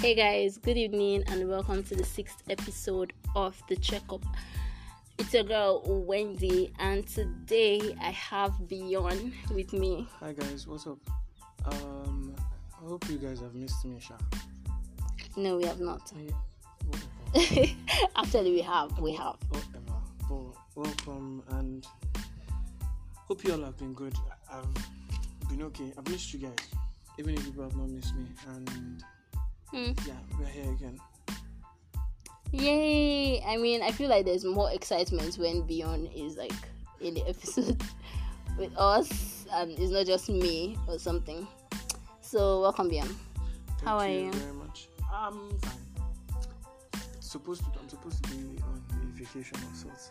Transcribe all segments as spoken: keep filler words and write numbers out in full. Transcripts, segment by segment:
Hey guys, good evening and welcome to the sixth episode of The Checkup. It's your girl Wendy and today I have Beyond with me. Hi guys, what's up? Um, I hope you guys have missed me, Sha. No, we have not. I, Actually, we have, we have. Whatever. But welcome and hope you all have been good. I've been okay. I've missed you guys, even if you have not missed me. And Hmm. yeah, we're here again. Yay! I mean, I feel like there's more excitement when Beyond is like in the episode with us and it's not just me or something. So, welcome, Beyond. How are you? Thank you very much. I'm fine. Supposed to, I'm supposed to be on a vacation of sorts.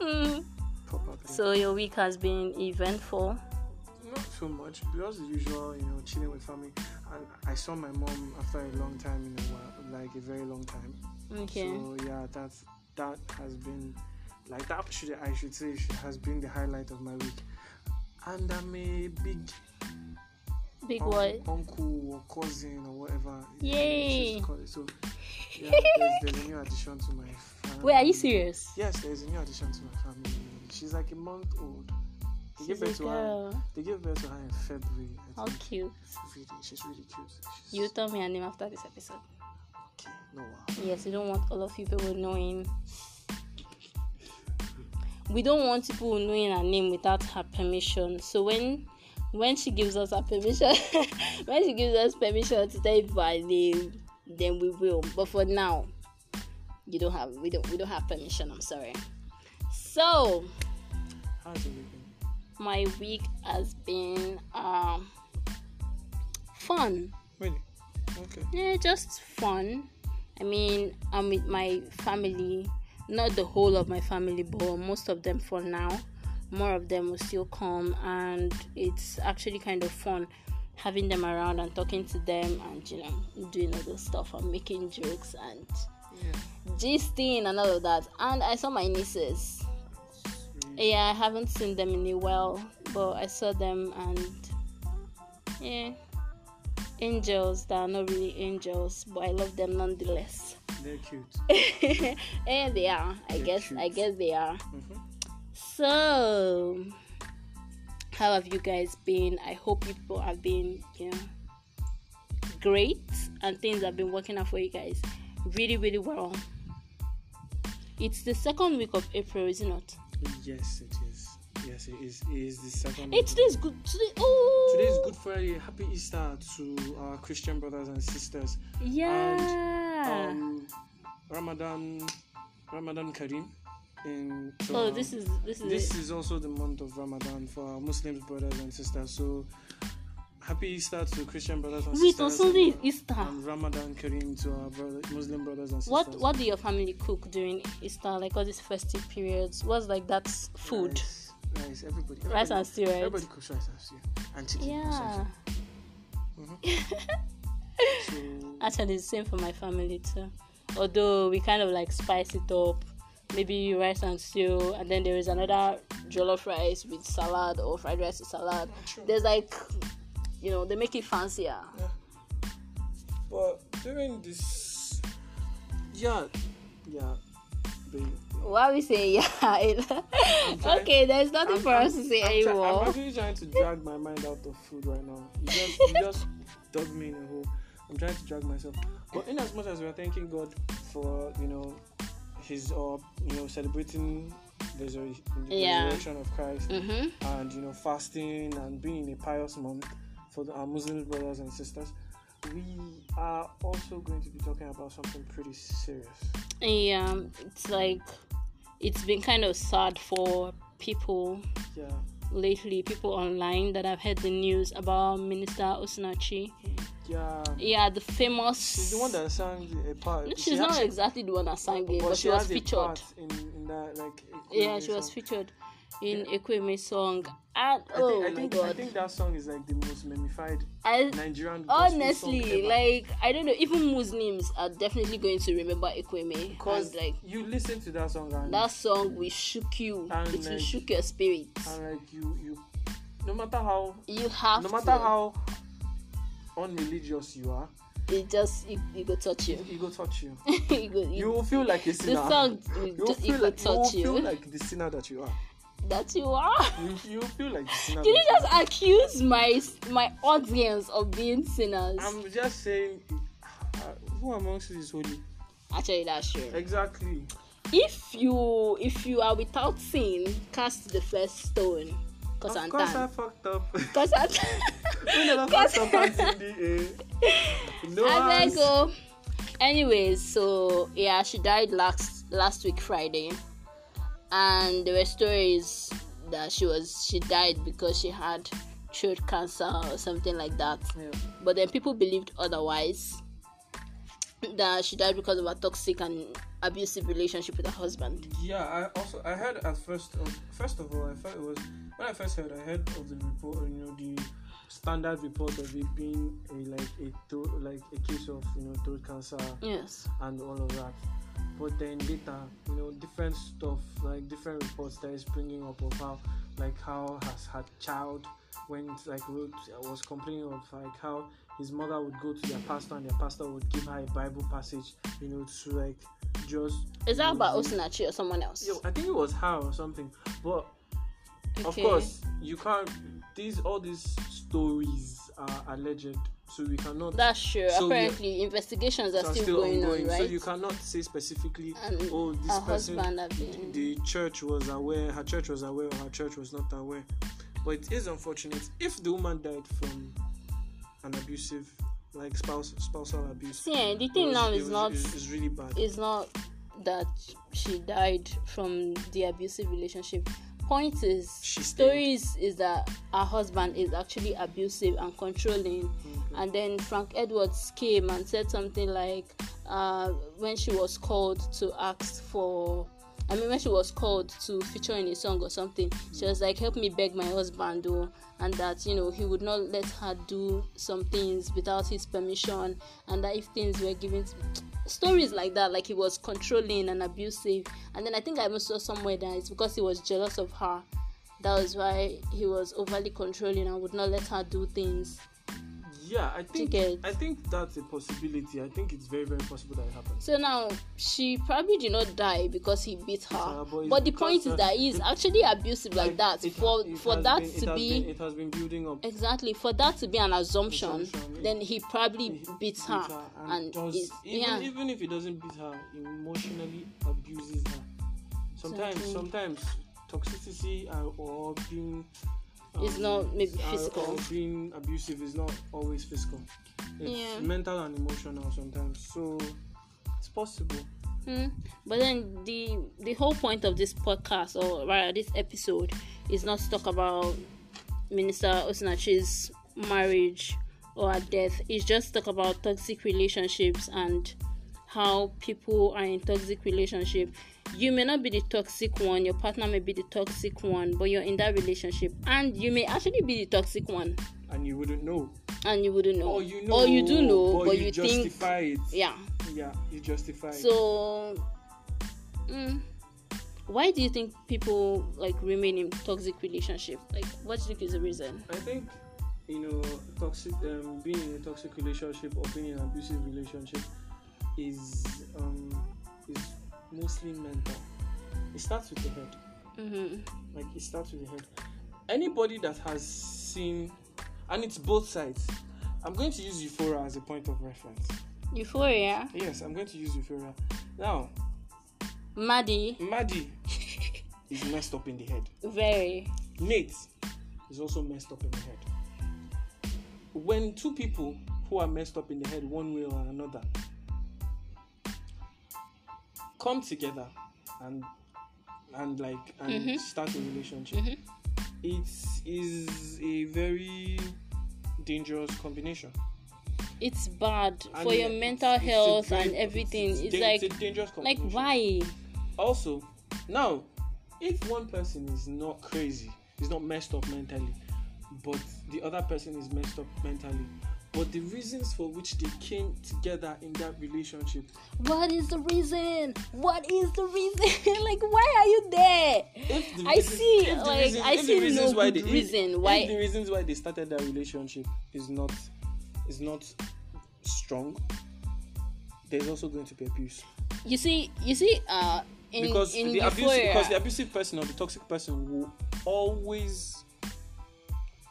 Mm. Probably. So, your week has been eventful? Not so much, because the usual, you know, chilling with family. And I saw my mom after a long time in a while, like a very long time. Okay. So yeah, that's that has been like that. Should I should say has been the highlight of my week. And I'm a big, big um, what? Uncle or cousin or whatever. Yay! So yeah, there's, there's a new addition to my family. Wait, are you serious? Yes, there's a new addition to my family. She's like a month old. They give, birth to her, they give birth to her in February. How cute. Really, she's really cute. She's you tell me her name after this episode. Okay, no. Yes, we don't want all of you people knowing. We don't want people knowing her name without her permission. So when when she gives us her permission, when she gives us permission to tell you by name, then we will. But for now, you don't have we don't we don't have permission, I'm sorry. So how's it looking? My week has been um, fun. Really? Okay. Yeah, just fun. I mean, I'm with my family. Not the whole of my family, but most of them for now. More of them will still come. And it's actually kind of fun having them around and talking to them and, you know, doing all this stuff and making jokes and yeah. gisting and all of that. And I saw my nieces. Yeah, I haven't seen them in a while, but I saw them and, yeah, angels that are not really angels, but I love them nonetheless. They're cute. Yeah, they are. I They're guess, cute. I guess they are. Mm-hmm. So, how have you guys been? I hope you people have been, you know, great and things have been working out for you guys really, really well. It's the second week of April, is it not? Yes, it is. Yes, it is. It is the second. It is good. Today, oh. Today is Good Friday. Happy Easter to our Christian brothers and sisters. Yeah. And, um, Ramadan, Ramadan Karim. In Toma. Oh, this is this is. This it. is also the month of Ramadan for our Muslim brothers and sisters. So, happy Easter to Christian brothers and Wait, sisters. Wait, on Sunday is Easter. And Ramadan Karim to our brother, Muslim brothers and sisters. What What do your family cook during Easter? Like all these festive periods? What's like that food? Rice, rice everybody. everybody rice and stew, right? Everybody cooks rice and stew. And chicken. Yeah. Mm-hmm. So, actually, it's the same for my family too. Although we kind of like spice it up. Maybe rice and stew, and then there is another jollof rice with salad or fried rice with salad. Sure. There's like. You know, they make it fancier. Yeah. But during this... Yeah. Yeah. They, Why are we saying yeah? trying, okay, there's nothing I'm, for I'm, us to say I'm anymore. Try, I'm actually trying to drag my mind out of food right now. You just, you just dug me in a hole. I'm trying to drag myself. But in as much as we're thanking God for, you know, his, uh, you know, celebrating... the resurrection yeah. of Christ mm-hmm. and you know fasting and being in a pious month for the, our Muslim brothers and sisters, we are also going to be talking about something pretty serious. Yeah, it's like it's been kind of sad for people yeah. lately, people online that have heard the news about Minister Osinachi. Yeah, yeah, the famous. She's the one that sang a part. No, she's she not actually, exactly the one that sang it, but, but she, she was featured. In, in that, like, yeah, she song. was featured in yeah. Ekweme's song. And, oh I think, I think, my god! I think that song is like the most memified I, Nigerian. Honestly, song like I don't know, even Muslims are definitely going to remember Ekweme because and, like you listen to that song and that song will shook you. It like, will shook your spirit. And like you, you, no matter how you have, no matter to, how. unreligious you are, it just it, it go touch you. It, it go touch you. it go, it, you will feel like a sinner. The song will just, it like, go touch you. You will feel like the sinner that you are. That you are. You, you feel like the sinner. Did you just you accuse my my audience of being sinners? I'm just saying, uh, who amongst you is holy? Actually, that's true. Exactly. If you if you are without sin, cast the first stone. Cause of I'm course done. I fucked up. Cause I we never fucked up on C D A. No I go. Anyways, so yeah, she died last last week Friday, and there were stories that she was she died because she had throat cancer or something like that. Yeah. But then people believed otherwise, that she died because of a toxic and abusive relationship with her husband. Yeah, I also I heard at first. Uh, first of all, I thought it was when I first heard. I heard of the report, you know, the standard report of it being a, like a throat, like a case of you know throat cancer. Yes. And all of that, but then later, you know, different stuff like different reports that is bringing up of how like how has her child went like wrote was complaining of like how his mother would go to their pastor and their pastor would give her a Bible passage, you know, to like. Just, is that about Osinachi or someone else? Yo, I think it was her or something. But okay. Of course, you can't. These all these stories are alleged, so we cannot. That's true. So apparently, we, investigations are, are still, still going ongoing, on, right? So you cannot say specifically, and oh, this person, been... the church was aware, her church was aware, or her church was not aware. But it is unfortunate if the woman died from an abusive. Like spouse, spousal abuse. Yeah, the thing was, now is was, not. It's, it's really bad. It's not that she died from the abusive relationship. Point is, she stories stayed. Is that her husband is actually abusive and controlling. Mm-hmm. And then Frank Edwards came and said something like, uh, when she was called to ask for. I mean, when she was called to feature in a song or something, mm-hmm. she was like, help me beg my husband, though, and that, you know, he would not let her do some things without his permission, and that if things were given... To... Stories like that, like he was controlling and abusive. And then I think I even saw somewhere that it's because he was jealous of her. That was why he was overly controlling and would not let her do things. Yeah, I think I think that's a possibility. I think it's very, very possible that it happened. So now, she probably did not die because he beat her. Yeah, but but the point is that he's it, actually abusive like, like that. It, for it for that been, to it be... Been, it has been building up. Exactly. For that to be an assumption, assumption it, then he probably beats beat her. her and and even, yeah. even if he doesn't beat her, emotionally abuses her. Sometimes, exactly. sometimes toxicity or being... Um, it's not maybe physical. Being abusive is not always physical. It's yeah. mental and emotional sometimes. So it's possible. Hmm. But then the the whole point of this podcast, or rather this episode, is not to talk about Minister Osinachi's marriage or her death. It's just to talk about toxic relationships and how people are in toxic relationships. You may not be the toxic one, your partner may be the toxic one, but you're in that relationship. And you may actually be the toxic one. And you wouldn't know. And you wouldn't know. Or you know. Or you do know, but, but you, you justify think, it. Yeah. Yeah, you justify so, it. So, mm, why do you think people, like, remain in toxic relationships? Like, what do you think is the reason? I think, you know, toxic um, being in a toxic relationship or being in an abusive relationship is... Um, is mostly mental. It starts with the head. Mm-hmm. Like it starts with the head. Anybody that has seen, and it's both sides. I'm going to use Euphoria as a point of reference. Euphoria. Yes, I'm going to use Euphoria. Now, Maddie. Maddie is messed up in the head. Very. Nate is also messed up in the head. When two people who are messed up in the head, one way or another, come together and and like and mm-hmm. start a relationship. Mm-hmm. It is a very dangerous combination. It's bad and for it, your mental it's, health it's very, and everything. It's, it's, it's like it's a dangerous combination. Like why? Also, now, if one person is not crazy, is not messed up mentally, but the other person is messed up mentally. But the reasons for which they came together in that relationship. What is the reason? What is the reason? Like, why are you there? If the I reason, see, if the like, reason, I if see the reasons no why they, reason if, why if the reasons why they started that relationship is not, is not strong, there's also going to be abuse. You see, you see, uh, in, because in the abuse, because the abusive person or the toxic person will always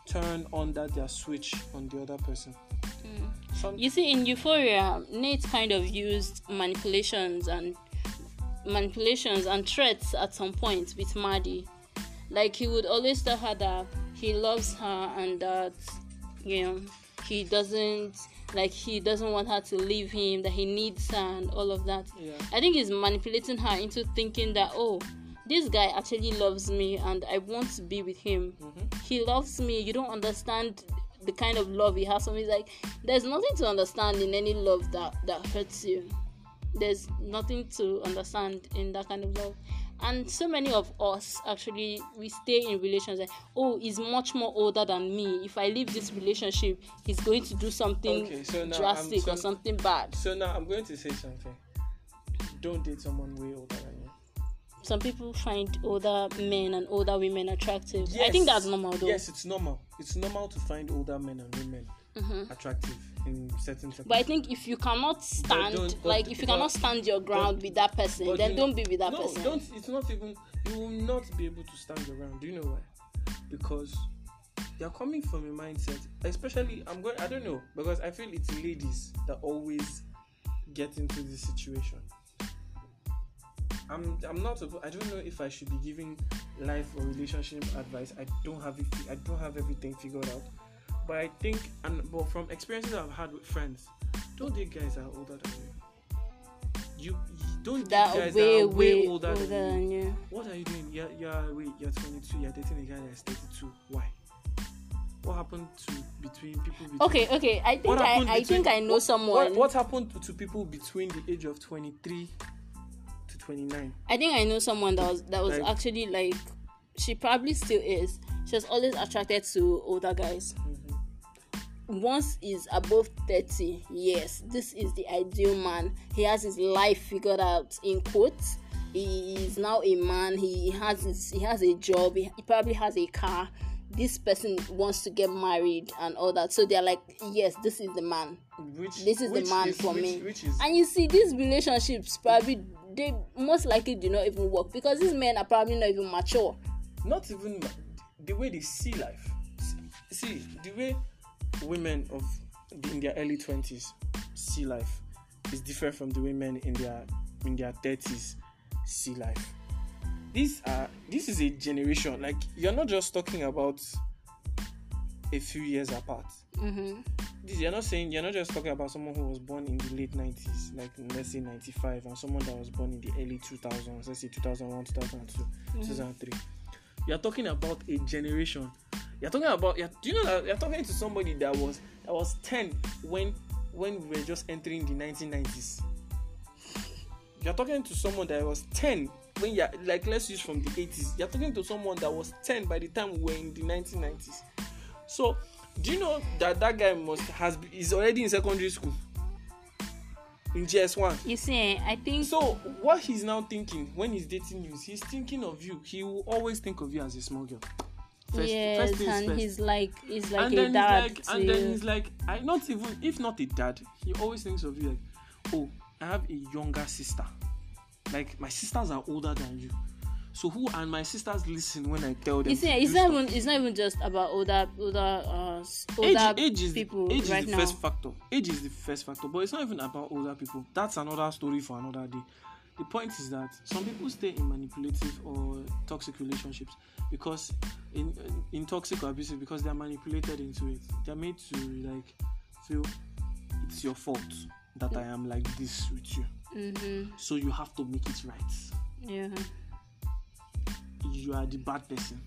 turn on that their switch on the other person. Mm. Some, you see, in Euphoria, Nate kind of used manipulations and manipulations and threats at some point with Maddie. Like, he would always tell her that he loves her and that, you know, he doesn't, like, he doesn't want her to leave him, that he needs her and all of that. Yeah. I think he's manipulating her into thinking that, oh, this guy actually loves me and I want to be with him. Mm-hmm. He loves me. You don't understand the kind of love he has for me. It's like, there's nothing to understand in any love that, that hurts you. There's nothing to understand in that kind of love. And so many of us, actually, we stay in relations like, oh, he's much more older than me. If I leave this relationship, he's going to do something okay, so drastic so or something bad. So now I'm going to say something. Don't date someone way older than you. Some people find older men and older women attractive. Yes. I think that's normal, though. Yes, it's normal. It's normal to find older men and women mm-hmm. attractive in certain circumstances. But I think if you cannot stand, but but like, if you cannot stand your ground with that person, then don't be with that no, person. No, don't. It's not even. You will not be able to stand your ground. Do you know why? Because they are coming from a mindset. Especially, I'm going. I don't know, because I feel it's ladies that always get into this situation. I'm I'm not I don't know if I should be giving life or relationship advice. I don't have it, I don't have everything figured out. But I think and but from experiences I've had with friends, don't date guys that are older than you. You, you don't date guys way, that are way, way older, older than, than you. you. What are you doing? You're you're wait, you're twenty-two, you're dating a guy that's thirty-two. Why? What happened to between people between, Okay, okay. I think I, between, I think I know what, someone. What, what happened to, to people between the age of twenty-three twenty-nine. I think I know someone that was that was like, actually like, she probably still is. She was always attracted to older guys. Mm-hmm. Once he's above thirty, yes, this is the ideal man. He has his life figured out, in quotes. He is now a man. He has his, he has a job. He, he probably has a car. This person wants to get married and all that. So they're like, yes, this is the man. Which, this is which the man is, for which, me. Which is, and you see, these relationships probably. They most likely do not even work because these men are probably not even mature. Not even the way they see life. See, the way women of in their early twenties see life is different from the way men in their in their thirties see life. These are this is a generation. Like, you're not just talking about a few years apart. Mm-hmm. You're not saying you're not just talking about someone who was born in the late nineties, like let's say ninety-five, and someone that was born in the early two thousands, let's say two thousand one, two thousand two, mm-hmm. two thousand three. You're talking about a generation. You're talking about you're, do you know that you're talking to somebody that was that was ten when when we were just entering the nineteen nineties. You're talking to someone that was ten when you're like let's use from the eighties. You're talking to someone that was ten by the time we were in the nineteen nineties. So. Do you know that that guy must has is already in secondary school, in G S one? You see, I think so. What he's now thinking when he's dating you is he's thinking of you. He will always think of you as a small girl. First, yes, first and first. he's like, he's like and a dad. Like, and you. Then he's like, I not even if not a dad, he always thinks of you like, oh, I have a younger sister. Like, my sisters are older than you. So who and my sisters listen when I tell them? It's, to it's not stuff. even. It's not even just about older, older, uh, older age, age is, people age right is the now. First factor. Age is the first factor, but it's not even about older people. That's another story for another day. The point is that some people stay in manipulative or toxic relationships because in in toxic or abusive because they are manipulated into it. They are made to like feel it's your fault that I am like this with you. Mm-hmm. So you have to make it right. Yeah. You are the bad person,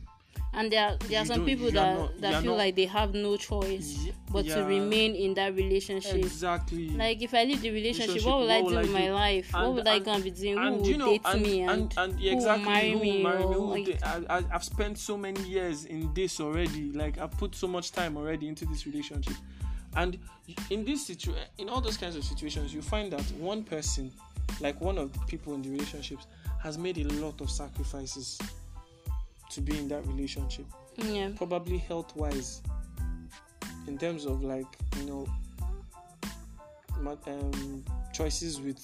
and there there are you some people that, not, that feel not, like they have no choice y- but yeah, to remain in that relationship. Exactly. Like, if I leave the relationship, relationship what will I do with my do? life? And, what would I go and be doing? Who will you know, date and, me and, and, and yeah, exactly, who will marry who me? Marry me who like, date, I, I've spent so many years in this already. Like, I've put so much time already into this relationship, and in this situ, in all those kinds of situations, you find that one person, like one of the people in the relationships, has made a lot of sacrifices to be in that relationship. Yeah. Probably health wise, in terms of like, you know, um, choices with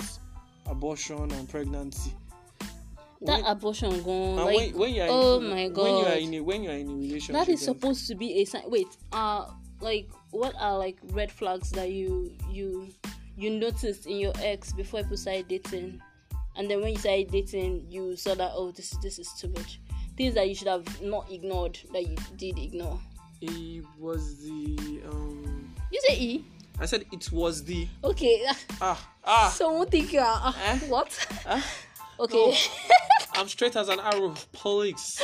abortion and pregnancy. That when, abortion gone. Like, when, when you are oh in, my god. When you are in a when you are in a relationship. That is supposed to be a sign. Wait, uh, like what are like red flags that you you you noticed in your ex before you started dating, and then when you started dating, you saw that oh this this is too much. Things that you should have not ignored that you did ignore. It was the um. You say E. I said it was the. Okay. Ah ah. Someone think you are uh, eh? What? Eh? Okay. No. I'm straight as an arrow, please.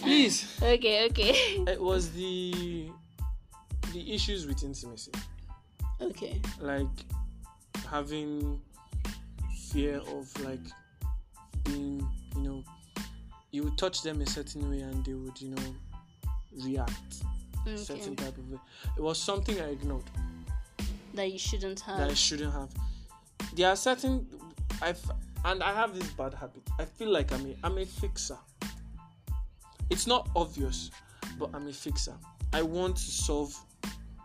Please. Okay, okay. It was the the issues with intimacy. Okay. Like having fear of like being, you know, you would touch them a certain way and they would, you know, react. Okay. Certain type of way. It was something I ignored. That you shouldn't have. That I shouldn't have. There are certain I've. And I have this bad habit. I feel like I'm a, I'm a fixer. It's not obvious, but I'm a fixer. I want to solve,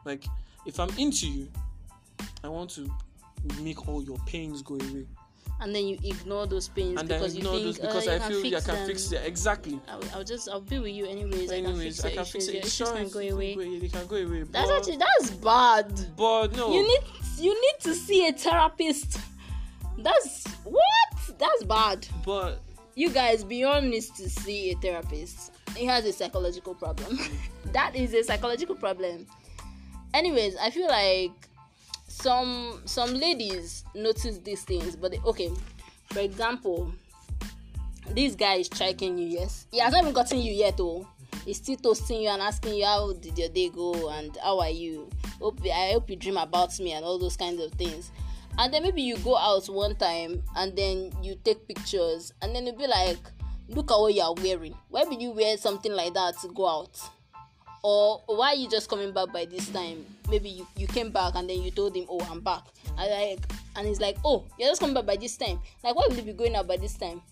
like, if I'm into you, I want to make all your pains go away. And then you ignore those pains and because you think, because uh, I feel I can fix it. Exactly. I'll, I'll just, I'll be with you anyways. Anyways, I can fix it. Issues can go away. They can go away. That's but, actually that's bad. But no, you need you need to see a therapist. That's what? That's bad. But you guys, beyond needs to see a therapist. He has a psychological problem. That is a psychological problem. Anyways, I feel like some some ladies notice these things, but they, okay. For example, this guy is checking you. Yes, he has not even gotten you yet. Oh, he's still toasting you and asking you how did your day go and how are you. Hope I hope you dream about me and all those kinds of things. And then maybe you go out one time and then you take pictures and then you'll be like, look at what you are wearing. Why would you wear something like that to go out? Or why are you just coming back by this time? Maybe you, you came back and then you told him, oh, I'm back. And like, and he's like, oh, you're just coming back by this time. Like, why would you be going out by this time?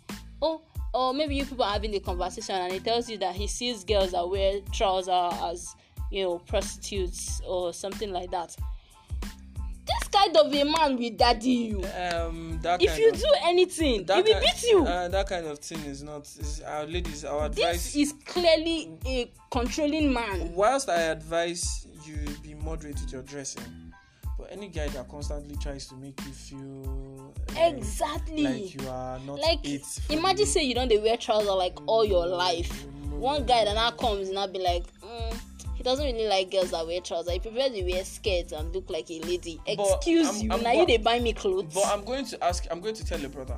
Oh, or maybe you people are having a conversation and he tells you that he sees girls that wear trousers as, you know, prostitutes or something like that. This kind of a man will daddy you. Um, that if you of, do anything, that he will beat you. Uh, that kind of thing is not. Is our ladies, our this advice. This is clearly a controlling man. Whilst I advise you be moderate with your dressing, but any guy that constantly tries to make you feel uh, exactly like you are not like, it. Imagine say you don't they wear trousers like all your life. No. One guy that now comes and I'll be like. Mm. He doesn't really like girls that wear trousers. He prefers to wear skirts and look like a lady. But excuse I'm, you, I'm, now but, you they buy me clothes. But I'm going to ask. I'm going to tell your brother.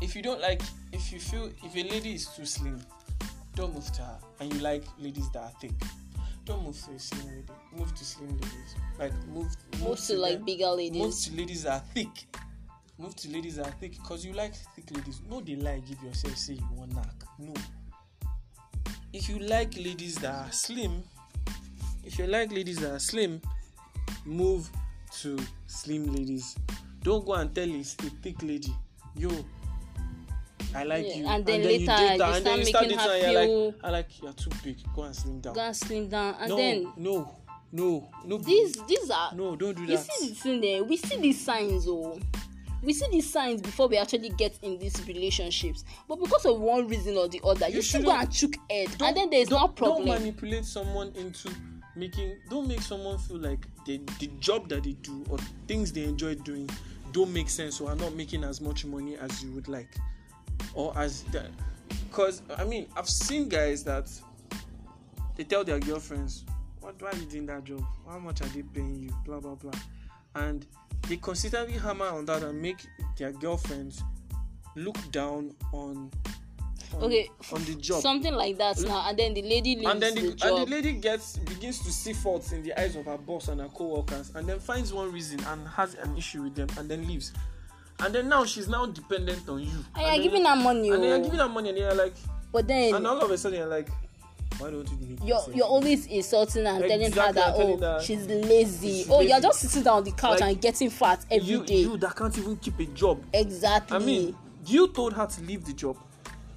If you don't like, if you feel, if a lady is too slim, don't move to her. And you like ladies that are thick, don't move to a slim lady. Move to slim ladies. Like move. Move, move to, to like them. Bigger ladies. Move to ladies that are thick. Move to ladies that are thick because you like thick ladies. No, they lie. Give yourself say you want knack. No. If you like ladies that are slim, if you like ladies that are slim, move to slim ladies. Don't go and tell a, a thick lady, yo, I like yeah, you. And then, and then later, you, date that, you and then you start dating and you're like, I like you're too big. Go and slim down. Go and slim down. And no, then no, no, no. These these are no. Don't do that. You see this in there. We see these signs, oh. We see these signs before we actually get in these relationships, but because of one reason or the other, you, you should go and chook head, and then there's no problem. Don't manipulate someone into making. Don't make someone feel like they, the job that they do or things they enjoy doing don't make sense or are not making as much money as you would like, or as that. Because I mean, I've seen guys that they tell their girlfriends, "What? Why are you doing that job? How much are they paying you? Blah blah blah," and they considerably hammer on that and make their girlfriends look down on on, okay, on the job. Something like that now, and then the lady leaves and then the, the job. And the lady gets begins to see faults in the eyes of her boss and her co-workers, and then finds one reason and has an issue with them, and then leaves. And then now she's now dependent on you. And, and you're giving her money. And you're giving her money, and you're like. But then. And all of a sudden you're like. Why don't you do you're, you're always insulting and exactly, telling her that, oh, that she's lazy. She's oh, lazy. You're just sitting down on the couch like, and getting fat every you, day. You that can't even keep a job. Exactly. I mean, you told her to leave the job.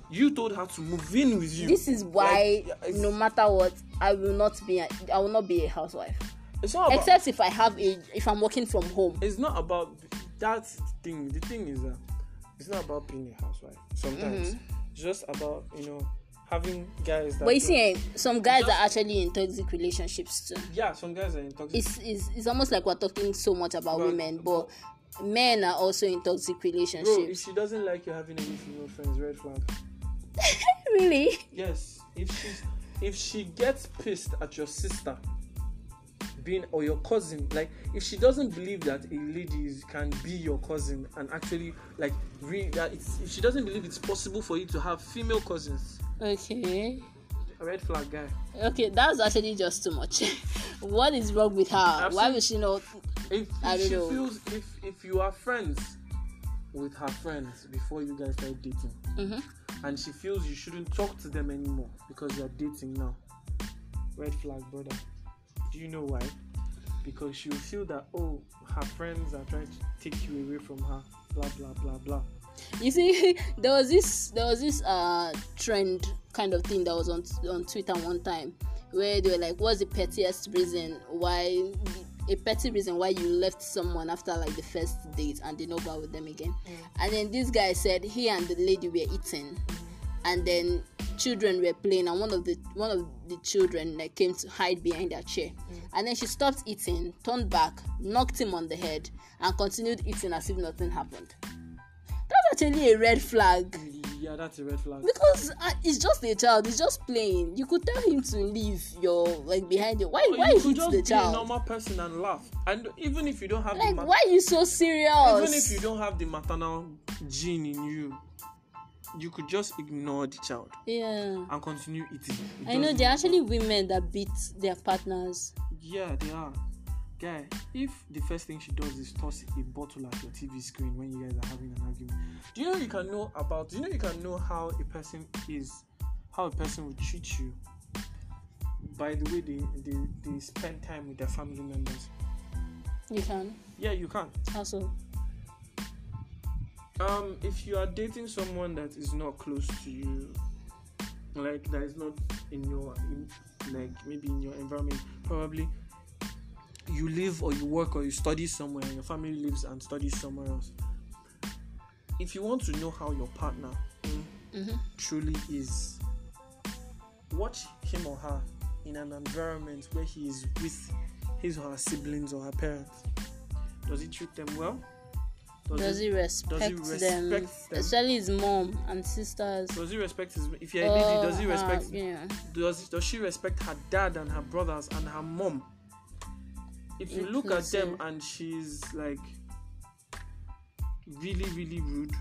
You told her to move in with you. This is why, like, no matter what, I will not be a, I will not be a housewife. It's not about, except if I have a if I'm working from home. It's not about that thing. The thing is that it's not about being a housewife. Sometimes mm-hmm. it's just about, you know, having guys that. But you see, some guys just, are actually in toxic relationships too. Yeah, some guys are in toxic. It's it's, it's almost like we're talking so much about but, women, but men are also in toxic relationships. Bro, if she doesn't like you having any female friends, red flag. Really? Yes. If she's if she gets pissed at your sister being or your cousin, like if she doesn't believe that a lady is, can be your cousin and actually like re, that it's, if she doesn't believe it's possible for you to have female cousins. Okay. A red flag guy. Okay, that's actually just too much. What is wrong with her? Absolutely. Why would she not? If, if I don't she know. Feels if if you are friends with her friends before you guys start dating, mm-hmm. and she feels you shouldn't talk to them anymore because you are dating now, red flag, brother. Do you know why? Because she'll feel that oh, her friends are trying to take you away from her. Blah blah blah blah. You see, there was this there was this uh trend kind of thing that was on on Twitter one time where they were like, "What's the pettiest reason why?" A petty reason why you left someone after like the first date and didn't go out with them again. Mm. And then this guy said he and the lady were eating, mm. and then children were playing, and one of the one of the children like came to hide behind their chair, mm. and then she stopped eating, turned back, knocked him on the head, and continued eating as if nothing happened. That's actually a red flag. Yeah, that's a red flag. Because uh, it's just a child. It's just playing. You could tell him to leave your like behind you. Why? Or why you could just the be child? A normal person and laugh. And even if you don't have like, the mat- why are you so serious? Even if you don't have the maternal gene in you, you could just ignore the child. Yeah. And continue eating. It I know there are actually women that beat their partners. Yeah, they are. Guy, if the first thing she does is toss a bottle at your T V screen when you guys are having an argument, do you know you can know about? Do you know you can know how a person is, how a person will treat you by the way they they, they spend time with their family members? You can. Yeah, you can. Also, um, if you are dating someone that is not close to you, like that is not in your, in, like maybe in your environment, probably. You live or you work or you study somewhere and your family lives and studies somewhere else. If you want to know how your partner mm-hmm. truly is, watch him or her in an environment where he is with his or her siblings or her parents. Does he treat them well? Does, does, he, he, respect does he respect them? them? Especially his mom and sisters. Does he respect his... If you're a lady, oh, does he respect... Uh, yeah. Does, does she respect her dad and her brothers and her mom? If you look at them and she's like really, really rude,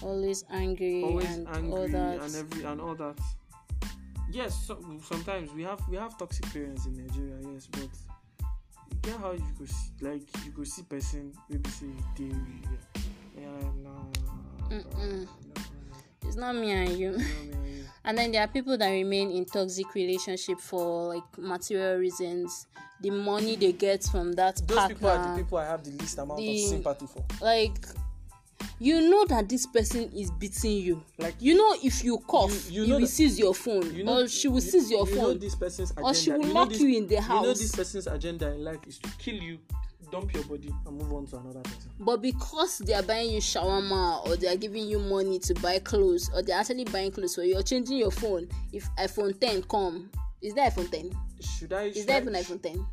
always angry, always and angry, all that. and every and all that. Yes, so, sometimes we have we have toxic parents in Nigeria. Yes, but you get how you go see, like you go see person maybe say they yeah no, no, it's not me and you. And then there are people that remain in toxic relationship for like material reasons. The money they get from that Those partner. Those people are the people I have the least amount the, of sympathy for. Like, you know that this person is beating you. Like, you know if you cough, you, you know he will seize your phone, you know, or she will you, seize your you phone, know this person's agenda. or she will you lock this, you in the house. You know this person's agenda in life is to kill you, dump your body, and move on to another person. But because they are buying you shawarma, or they are giving you money to buy clothes, or they are actually buying clothes, so you are changing your phone. If iPhone ten come, is there iPhone ten? Should I? Is should there I, even iPhone ten?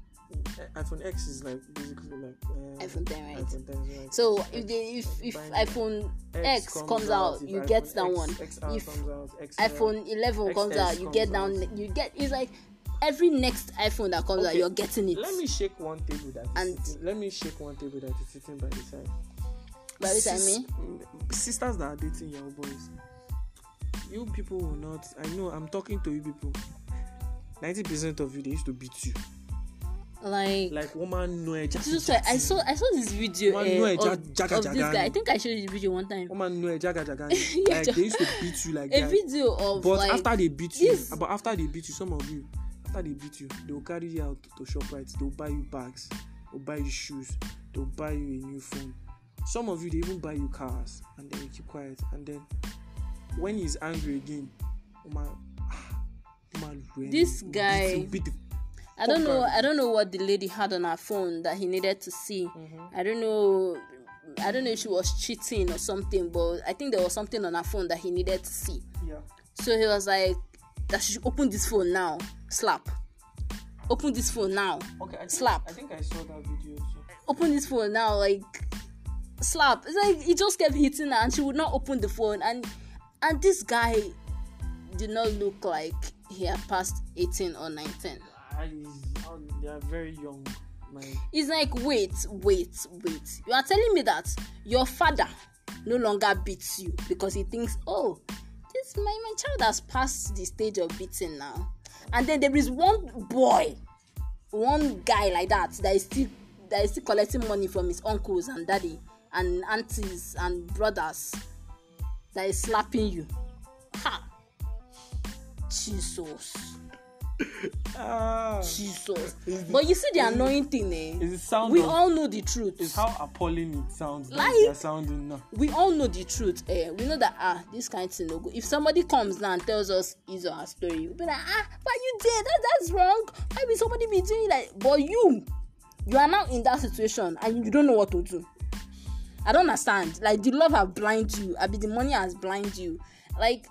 iPhone ten is like basically like uh, iPhone ten, right? iPhone ten is like so if they if if iPhone X, X comes, comes out, you get that X, one. X R if comes out, X R, iPhone eleven comes out, you comes get down. Out. You get it's like every next iPhone that comes okay. out, you're getting it. Let me shake one table that. And is let me shake one table that is sitting by the side. By the side, Sis- me sisters that are dating young boys. You people will not. I know. I'm talking to you people. ninety percent of you, they used to beat you. Like, like woman no eja. I saw, I saw this video eh, no of, jaga, of jaga, this guy. I think I showed this video one time. Woman no jaga jaga. Like they used to beat you like that. A video of but like, after they beat you, this... but after they beat you, some of you, after they beat you, they will carry you out to ShopRite. They'll buy you bags, they'll buy you shoes, they'll buy you a new phone. Some of you, they even buy you cars, and then you keep quiet. And then when he's angry again, woman. This guy, I don't know. I don't know what the lady had on her phone that he needed to see. Mm-hmm. I don't know. I don't know if she was cheating or something, but I think there was something on her phone that he needed to see. Yeah. So he was like, "That she should open this phone now, slap. Open this phone now, okay, I think, slap. I think I saw that video too. Open this phone now, like slap." It's like he just kept hitting her, and she would not open the phone. And and this guy did not look like he had passed eighteen or nineteen. I, they are very young. Like, it's like, wait, wait, wait. You are telling me that your father no longer beats you because he thinks, oh, this my, my child has passed the stage of beating now. And then there is one boy, one guy like that that is still that is still collecting money from his uncles and daddy and aunties and brothers that is slapping you. Ha! Jesus. Ah. Jesus. It, but you see the annoying it, thing, eh? We of, all know the truth. It's how appalling it sounds. Like, like sounding now. We all know the truth, eh? We know that ah, this kind of thing no go. If somebody comes now and tells us his or her story, we'll be like, ah, why you did that? That's wrong. Why will somebody be doing that? But you, you are now in that situation and you don't know what to do. I don't understand. Like, the love has blinded you. I mean, the money has blinded you. Like,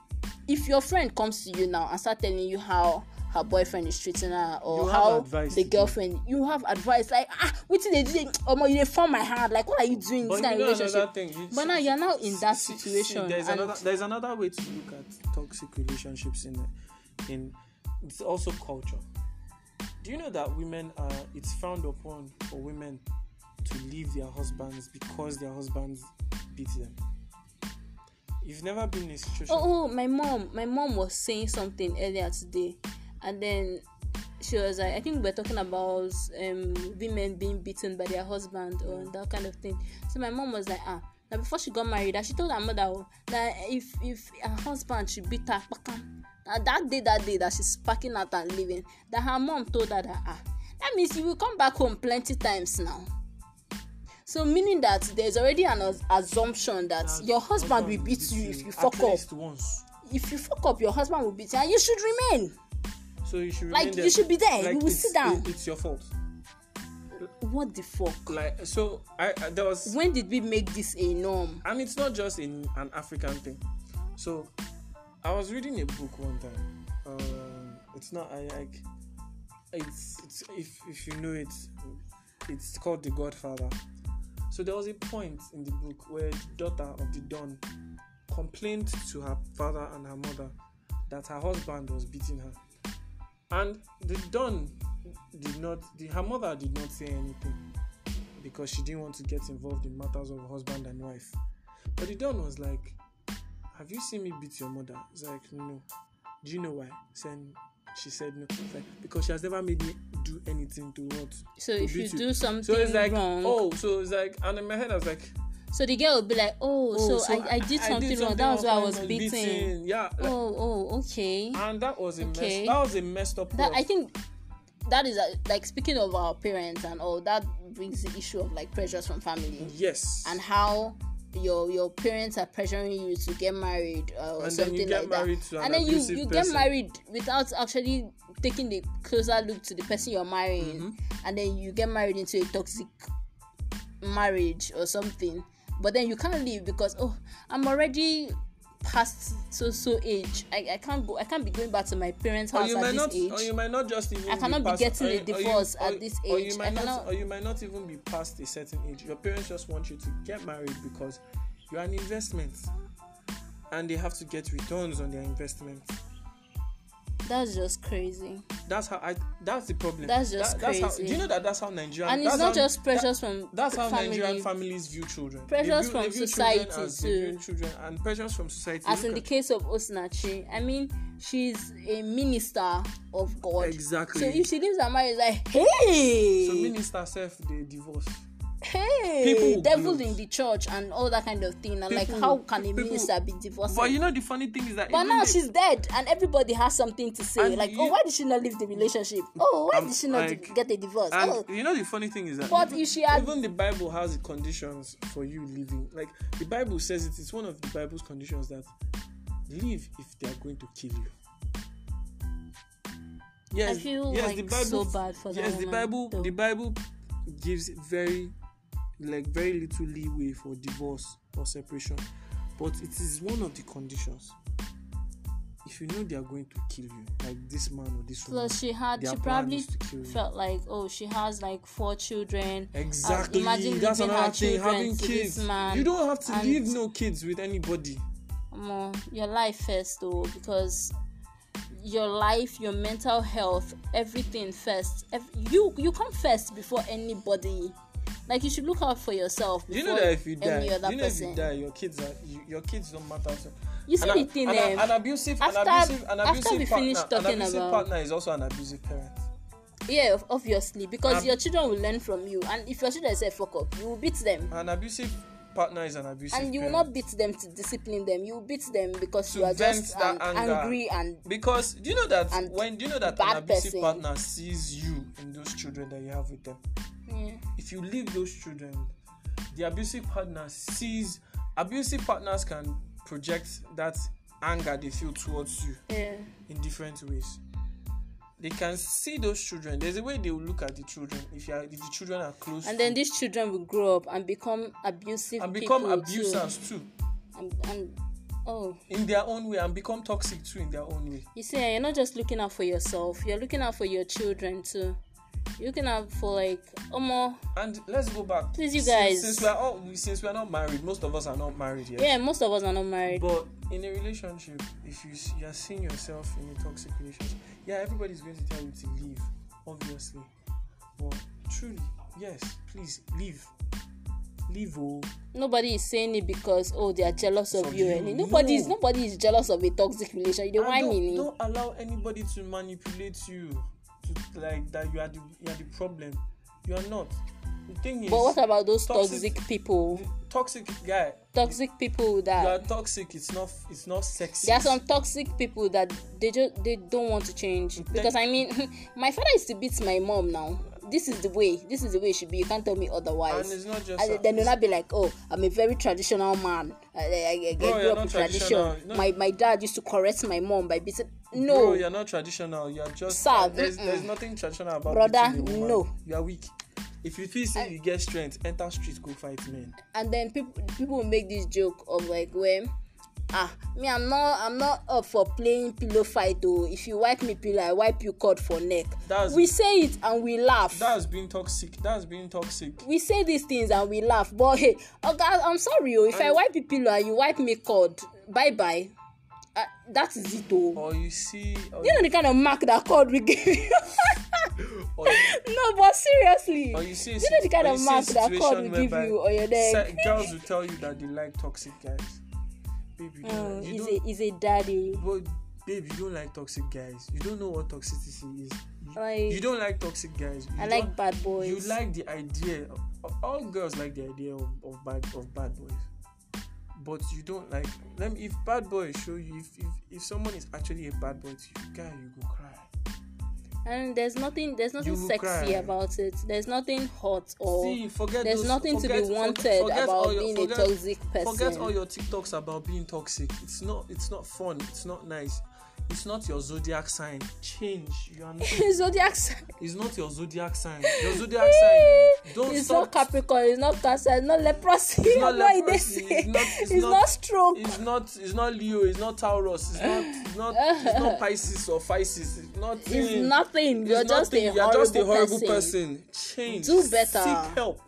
if your friend comes to you now and start telling you how her boyfriend is treating her, or how advice, the girlfriend, you have advice like, ah, what did they do? Oh, you deform my heart. Like, what are you doing in this kind of relationship? You, but now you're now in that see, situation. See, there's another there's another way to look at toxic relationships in in it's also culture. Do you know that women are it's frowned upon for women to leave their husbands because their husbands beat them? You've never been in a situation. Oh, oh my mom, my mom was saying something earlier today. And then she was like, I think we're talking about um, women being beaten by their husband or that kind of thing. So my mom was like, ah, now before she got married, she told her mother that if if her husband should beat her, that day, that day that she's packing out and leaving, that her mom told her that, ah, that means you will come back home plenty times now. So meaning that there's already an assumption that and your husband, husband will beat, beat you, you if you fuck up. Once. If you fuck up, your husband will beat you and you should remain. So you should like there. You should be there. Like you will sit down. It, it's your fault. What the fuck? Like so, I, I there was. When did we make this a norm? And it's not just in an African thing. So, I was reading a book one time. Um, it's not I like. It's it's if if you know it, it's called The Godfather. So there was a point in the book where the daughter of the Don complained to her father and her mother that her husband was beating her. And the Don did not, the, her mother did not say anything because she didn't want to get involved in matters of husband and wife. But the Don was like, have you seen me beat your mother? It's like, no. Do you know why? Then she said no. It's like, because she has never made me do anything to what? So to if you, you do something so it's like, wrong. Oh, so it's like, and in my head I was like, so the girl would be like, oh, oh so, so I, I, did I did something wrong. That was why I was beating. beating. Yeah. Like, oh, oh, okay. And that was a okay. mess. That was a messed up. That, I think that is a, like speaking of our parents and all that brings the issue of like pressures from family. Yes. And how your your parents are pressuring you to get married uh, or and something then you get like married that. To an and then you, you get person. Married without actually taking the closer look to the person you're marrying, mm-hmm. and then you get married into a toxic marriage or something. But then you can't leave because oh, I'm already past so so age. I, I can't go. I can't be going back to my parents' house at this not, age. Or you might not just even. I cannot be, past, be getting you, a divorce you, at this age. Or you might I not. Cannot, or you might not even be past a certain age. Your parents just want you to get married because you are an investment, and they have to get returns on their investment. That's just crazy. That's how I. That's the problem. That's just that, that's crazy. How, do you know that that's how Nigerian and it's not how, just pressures that, from that's how family. Nigerian families view children. Pressures view, from society children as, too. Children and pressures from society. As Look in the case of Osinachi, I mean, she's a minister of God. Exactly. So if she leaves her marriage, like hey. So minister self they divorce. Hey, devils in the church and all that kind of thing, and people, like how can a minister be divorced? But you know the funny thing is that but now they, she's dead and everybody has something to say like you, oh why did she not leave the relationship? Oh why I'm, did she not like, get a divorce? Oh. You know the funny thing is that but even, if she had, even the Bible has the conditions for you leaving. Like the Bible says it, it's one of the Bible's conditions that leave if they are going to kill you. Yes, I feel yes, like the Bible, so bad for yes, that. Yes, the Bible, though. the Bible gives very, like very little leeway for divorce or separation, but it is one of the conditions. If you know they are going to kill you, like this man or this woman. Plus, she had, she probably felt like, oh, she has like four children. Exactly. Uh, imagine that's another thing. Having kids, you don't have to leave no kids with anybody. Um, your life first, though, because your life, your mental health, everything first. Every, you you come first before anybody. Like, you should look out for yourself. Before you know that if you die, you know person. if you die, your kids are you, your kids don't matter. So. You see the thing, an, an abusive, after, an abusive, an abusive after we partner, finish talking an abusive about, partner is also an abusive parent. Yeah, obviously, because um, your children will learn from you, and if your children say fuck up, you will beat them. An abusive partner is an abusive, and you will parent. Not beat them to discipline them. You will beat them because to you are just an, angry and because do you know that when do you know that an abusive person. partner sees you in those children that you have with them. Yeah. If you leave those children, the abusive partner sees abusive partners can project that anger they feel towards you yeah. in different ways. They can see those children. There's a way they will look at the children if, you are, if the children are close. And to, then these children will grow up and become abusive and become abusers too. too. And, and oh, in their own way, and become toxic too in their own way. You see, you're not just looking out for yourself. You're looking out for your children too. You can have for like Omo. And let's go back. Please, you guys. Since, since we are all, since we are not married, most of us are not married yet. Yeah, most of us are not married. But in a relationship, if you you are seeing yourself in a toxic relationship, yeah, everybody's going to tell you to leave, obviously. But truly, yes, please leave. Leave. Oh. Nobody is saying it because oh they are jealous of so you. you. Nobody is nobody is jealous of a toxic relationship. They want me. Don't allow anybody to manipulate you. To, like that you are the you are the problem. You are not. The thing is, but what about those toxic, toxic people? Toxic guy. Toxic people that you are toxic. It's not it's not sexy. There are some toxic people that they just they don't want to change. Then, because I mean, my father used to beat my mom now. This is the way. This is the way it should be. You can't tell me otherwise. And it's not just. And then they'll not be like, oh, I'm a very traditional man. I, I, I Bro, grew up in tradition. My my dad used to correct my mom by beating. No, Bro, you're not traditional. You're just. Sad. There's, there's nothing traditional about. Brother, no. You are weak. If you feel sick, you get strength. Enter street, go fight men. And then people people make this joke of like, well, ah, me, I'm not I'm not up for playing pillow fight though. If you wipe me pillow, I wipe you cord for neck. That's, we say it and we laugh. That's being toxic. That's being toxic. We say these things and we laugh. But hey, oh God, I'm sorry, oh, if and I wipe you pillow and you wipe me cord, bye bye. Uh, that is it though. Or you see, or you know the kind of mark that cord we give you. Or, no, but seriously, or you, see, you know the kind of mark that God will give you or your neck. Girls will tell you that they like toxic guys. Baby, mm, you is a is a daddy. But babe, you don't like toxic guys. You don't know what toxicity is. You, like, you don't like toxic guys. You I like bad boys. You like the idea. Of, all girls like the idea of, of bad of bad boys, but you don't like. Let me, if bad boys show you, if if if someone is actually a bad boy to you, guy, you go cry. And there's nothing, there's nothing sexy cry. about it. There's nothing hot or See, there's those, nothing forget, to be wanted forget, about your, being forget, a toxic person. Forget all your TikToks about being toxic. It's not, it's not fun. It's not nice. It's not your zodiac sign. Change. You are not zodiac sign. It's not your zodiac sign. Your zodiac sign. Don't it's stop. Not Capricorn. It's not Cancer. It's not leprosy. It's not leprosy. It's not, it's it's not, not stroke. It's not. It's not Leo. It's not Taurus. It's not. It's not. It's not Pisces or Pisces. It's not. It's nothing. It's You're nothing. just a You're horrible, just a horrible person. person. Change. Do better. Seek help.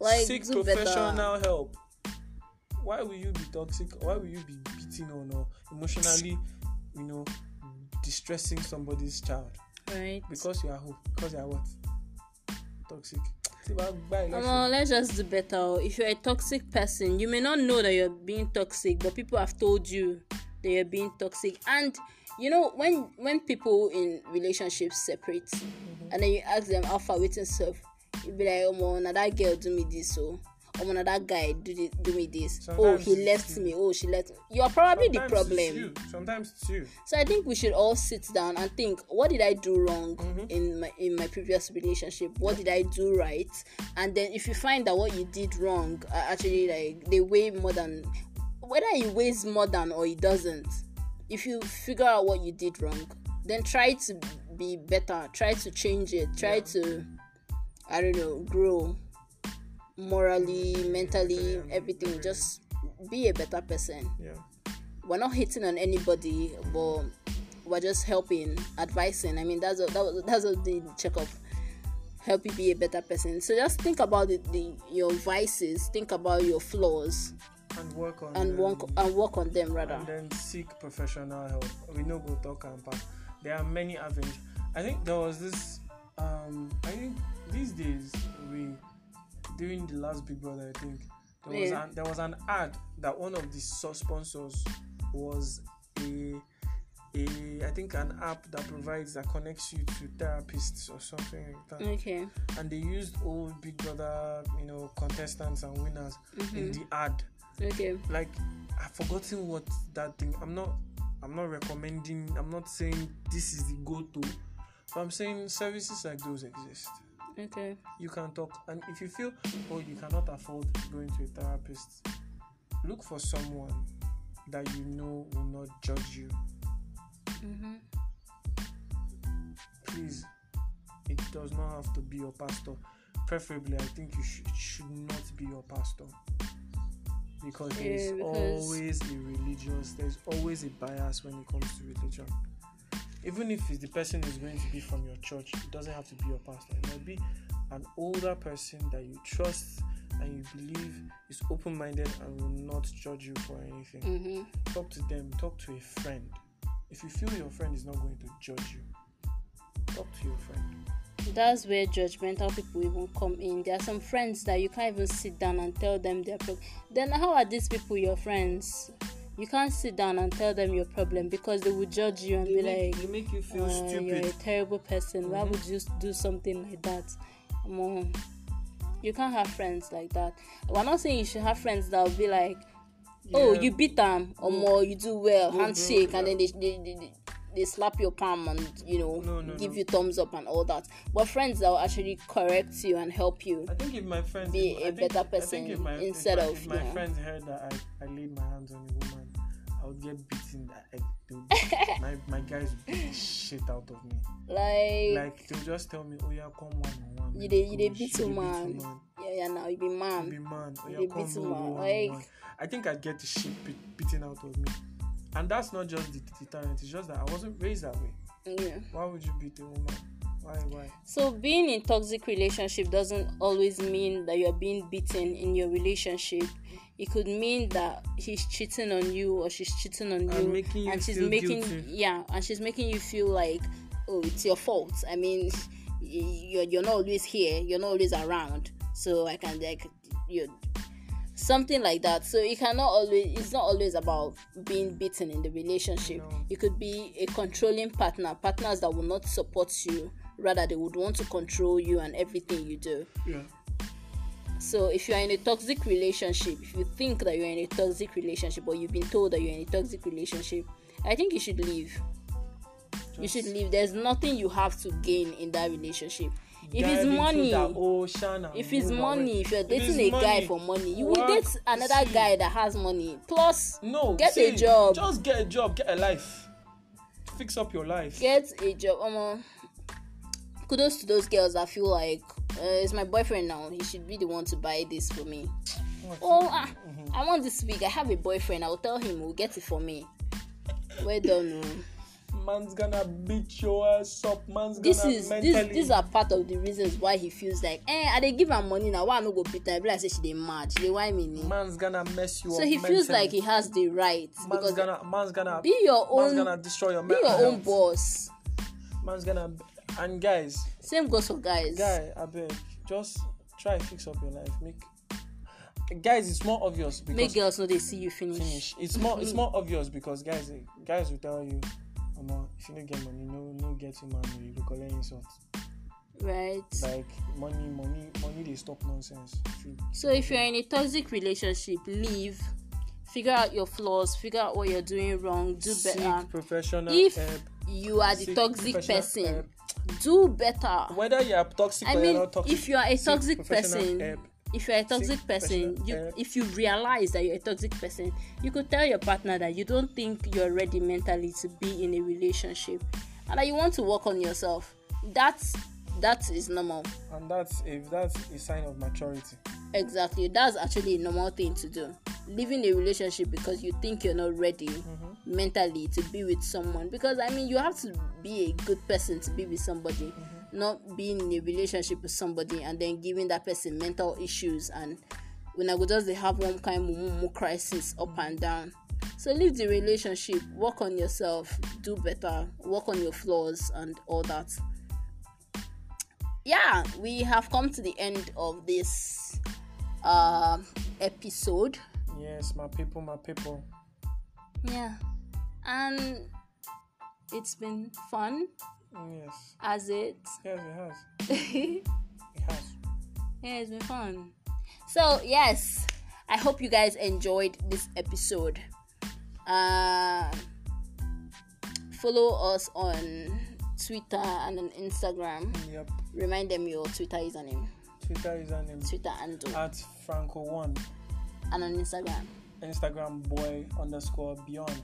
Like, Seek do professional better. help. Why will you be toxic? Why will you be beating on or emotionally? You know, distressing somebody's child, right? Because you are who? Because you are what? Toxic. Um, let's just do better. If you're a toxic person, you may not know that you're being toxic, but people have told you that you're being toxic. And you know, when when people in relationships separate, mm-hmm. and then you ask them how far waiting self, you be like, oh, now that girl do me this, so. Oh, that guy do, the, do me this. Sometimes oh, he left me. Oh, she left me. You are probably Sometimes the problem. It's you. Sometimes it's you. So I think we should all sit down and think, what did I do wrong mm-hmm. in my in my previous relationship? What did I do right? And then if you find that what you did wrong, uh, actually, like, they weigh more than... Whether it weighs more than or it doesn't, if you figure out what you did wrong, then try to be better, try to change it, try to, I don't know, grow morally, mentally, everything. Just be a better person. Yeah. We're not hating on anybody, but we're just helping, advising. I mean, that's what, that was, that's what the checkup, help you be a better person. So just think about the, the your vices, think about your flaws, and work on and them. work and work on them rather. And then seek professional help. We no go talk camper. There are many avenues. I think there was this. Um, I think these days we during the last Big Brother, I think there was yeah. an, there was an ad that one of the sponsors was a a I think an app that provides that connects you to therapists or something like that. Okay. And they used old Big Brother, you know, contestants and winners mm-hmm. in the ad. Okay. Like, I've forgotten what that thing. I'm not. I'm not recommending. I'm not saying this is the go-to. But I'm saying services like those exist. Okay. You can talk, and if you feel oh you cannot afford going to a therapist, look for someone that you know will not judge you. Mm-hmm. Please, it does not have to be your pastor. Preferably, I think you sh- it should not be your pastor. Because yeah, there is because always a religious, there is always a bias when it comes to religion. Even if the person is going to be from your church, it doesn't have to be your pastor. It might be an older person that you trust and you believe is open-minded and will not judge you for anything. Mm-hmm. Talk to them. Talk to a friend. If you feel your friend is not going to judge you, talk to your friend. That's where judgmental people even come in. There are some friends that you can't even sit down and tell them their problem. Then how are these people your friends? You can't sit down and tell them your problem because they will judge you and they be make, like, they make you feel uh, stupid. You're a terrible person. Mm-hmm. Why would you do something like that? Um, you can't have friends like that. We're not saying you should have friends that will be like, oh, yeah. you beat them, or mm-hmm. more, you do well, mm-hmm. handshake, yeah. and then they... they, they, they They slap your palm and, you know, no, no, give no. you thumbs up and all that. But friends that will actually correct you and help you. I think if my friends be if, a think, better person my, instead if my, of if my yeah. friends heard that I, I laid my hands on a woman, I would get beaten. I, I, my my guys would beat the shit out of me. Like like they'll just tell me, oh yeah, come on, man. You they you they beat you man. Yeah yeah now you be man. You be man. Oh, you yeah, come beat man. Like man. I think I'd get the shit beat, beaten out of me. And that's not just the deterrent, it's just that I wasn't raised that way. Yeah. Why would you beat a woman? Why, why? So being in toxic relationship doesn't always mean that you're being beaten in your relationship. It could mean that he's cheating on you or she's cheating on and you, making you and she's making guilty. yeah, and she's making you feel like, oh, it's your fault. I mean, you're you're not always here, you're not always around, so I can like you. Something like that. So it cannot always. It's not always about being beaten in the relationship. No. It could be a controlling partner, partners that will not support you. Rather, they would want to control you and everything you do. Yeah. So if you are in a toxic relationship, if you think that you are in a toxic relationship, or you've been told that you are in a toxic relationship, I think you should leave. Just you should leave. There's nothing you have to gain in that relationship. If it's money, if it's money, if you're dating a money. guy for money, you Work, will date another see. guy that has money. Plus, no, get see, a job. Just get a job, get a life. Fix up your life. Get a job. Um, kudos to those girls that feel like, uh, it's my boyfriend now. He should be the one to buy this for me. What? Oh, ah, mm-hmm. I want this wig. I have a boyfriend. I'll tell him he'll get it for me. Well done, no. Man's gonna beat your ass up. Man's this gonna is mentally... this, these are part of the reasons why he feels like, eh, I they give her money now. Why I no go beat her? I be like, say she dey mad. She dey why me? Man's gonna mess you so up. So he mentally. feels like he has the right. Man's gonna, man's gonna be your own. Man's gonna destroy your. Be your health. own boss. Man's gonna and guys. Same goes for guys. Guy, I beg, just try fix up your life. Make. Guys, it's more obvious because make girls know they see you finish. finish. It's more, it's more obvious because guys, guys will tell you. If you don't get money, no, no get you money, you go collect insult. Right. Like money, money, money. They stop nonsense. If you, so if you're in a toxic relationship, leave. Figure out your flaws. Figure out what you're doing wrong. Do Seek better. Professional if help. you are Seek the toxic person, help. do better. Whether you're toxic I mean, or you're not toxic. If you are a toxic person. Help. If you're a toxic person, you if you realize that you're a toxic person, you could tell your partner that you don't think you're ready mentally to be in a relationship. and that you want to work on yourself. That's that is normal. And that's if that's a sign of maturity. Exactly. That's actually a normal thing to do. Leaving a relationship because you think you're not ready mm-hmm. mentally to be with someone. Because I mean, you have to be a good person to be with somebody. Mm-hmm. Not being in a relationship with somebody and then giving that person mental issues, and when I go just they have one kind of crisis up and down. So leave the relationship, work on yourself, do better, work on your flaws and all that. Yeah, we have come to the end of this uh, episode. Yes, my people, my people. Yeah, and it's been fun. Yes. Has it? Yes, it has. It has. Yeah, it's been fun. So, yes, I hope you guys enjoyed this episode. Uh, follow us on Twitter and on Instagram. Yep. Remind them your Twitter username. Twitter username. Twitter and do. At Franco one. And on Instagram. Instagram boy underscore beyond.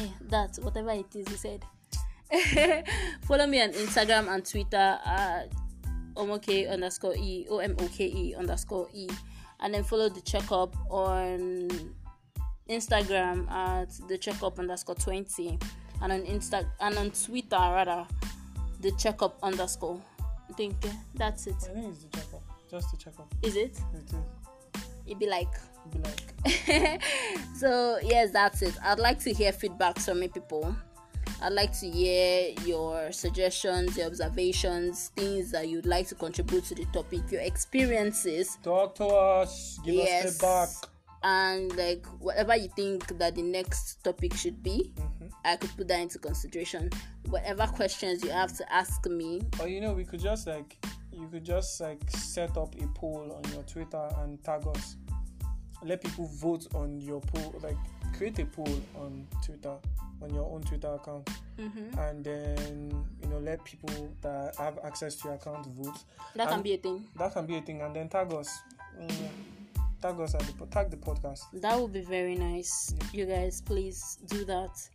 Yeah, that's whatever it is you said. Follow me on Instagram and Twitter at omoke underscore e, O M O K E underscore e. And then follow The Checkup on Instagram at The Checkup underscore twenty. And on Insta and on Twitter rather, The Checkup underscore. I think that's it. I think it's The Checkup. Just The Checkup. Is it? It is. It'd be like, It'd be like. So yes, that's it. I'd like to hear feedback from you people. I'd like to hear your suggestions, your observations, things that you'd like to contribute to the topic, your experiences. Talk to us, give yes. us feedback, and like whatever you think that the next topic should be. Mm-hmm. I could put that into consideration. Whatever questions you have to ask me, or you know, we could just like. You could just like set up a poll on your Twitter and tag us. Let people vote on your poll. Like create a poll on Twitter, on your own Twitter account, mm-hmm. and then you know let people that have access to your account vote. That and can be a thing. That can be a thing, and then tag us. Mm, tag us at the tag the podcast. That would be very nice. Yeah. You guys, please do that.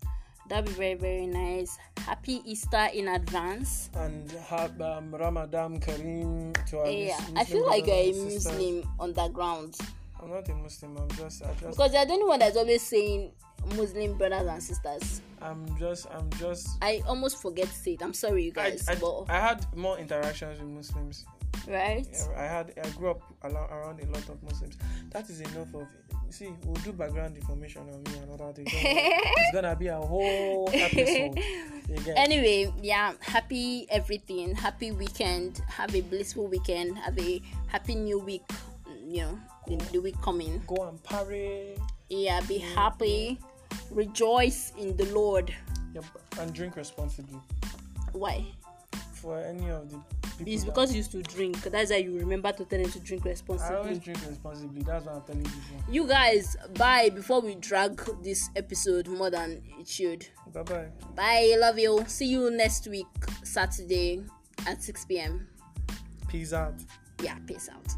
That'd be very, very nice. Happy Easter in advance. And have, um, Ramadan Kareem to our yeah. Muslim. I feel like you're a Muslim sisters. On the ground. I'm not a Muslim. I'm just, I just. Because you're the only one that's always saying Muslim brothers and sisters. I'm just, I'm just. I almost forget to say it. I'm sorry, you guys. I, I, but... I had more interactions with Muslims. Right. I had. I grew up around a lot of Muslims. That is enough of it. See, we'll do background information on me and other things. It's gonna be a whole episode. Anyway, yeah, happy everything, happy weekend, have a blissful weekend, have a happy new week, you know, go, the, the week coming. Go and party. Yeah, be happy, rejoice in the Lord. Yep, and drink responsibly. Why? For any of the people. It's because you used to drink. That's why you remember to tell them to drink responsibly. I always drink responsibly. That's what I'm telling people. You guys, bye before we drag this episode more than it should. Bye-bye. Bye. Love you. See you next week, Saturday at six p.m. Peace out. Yeah, peace out.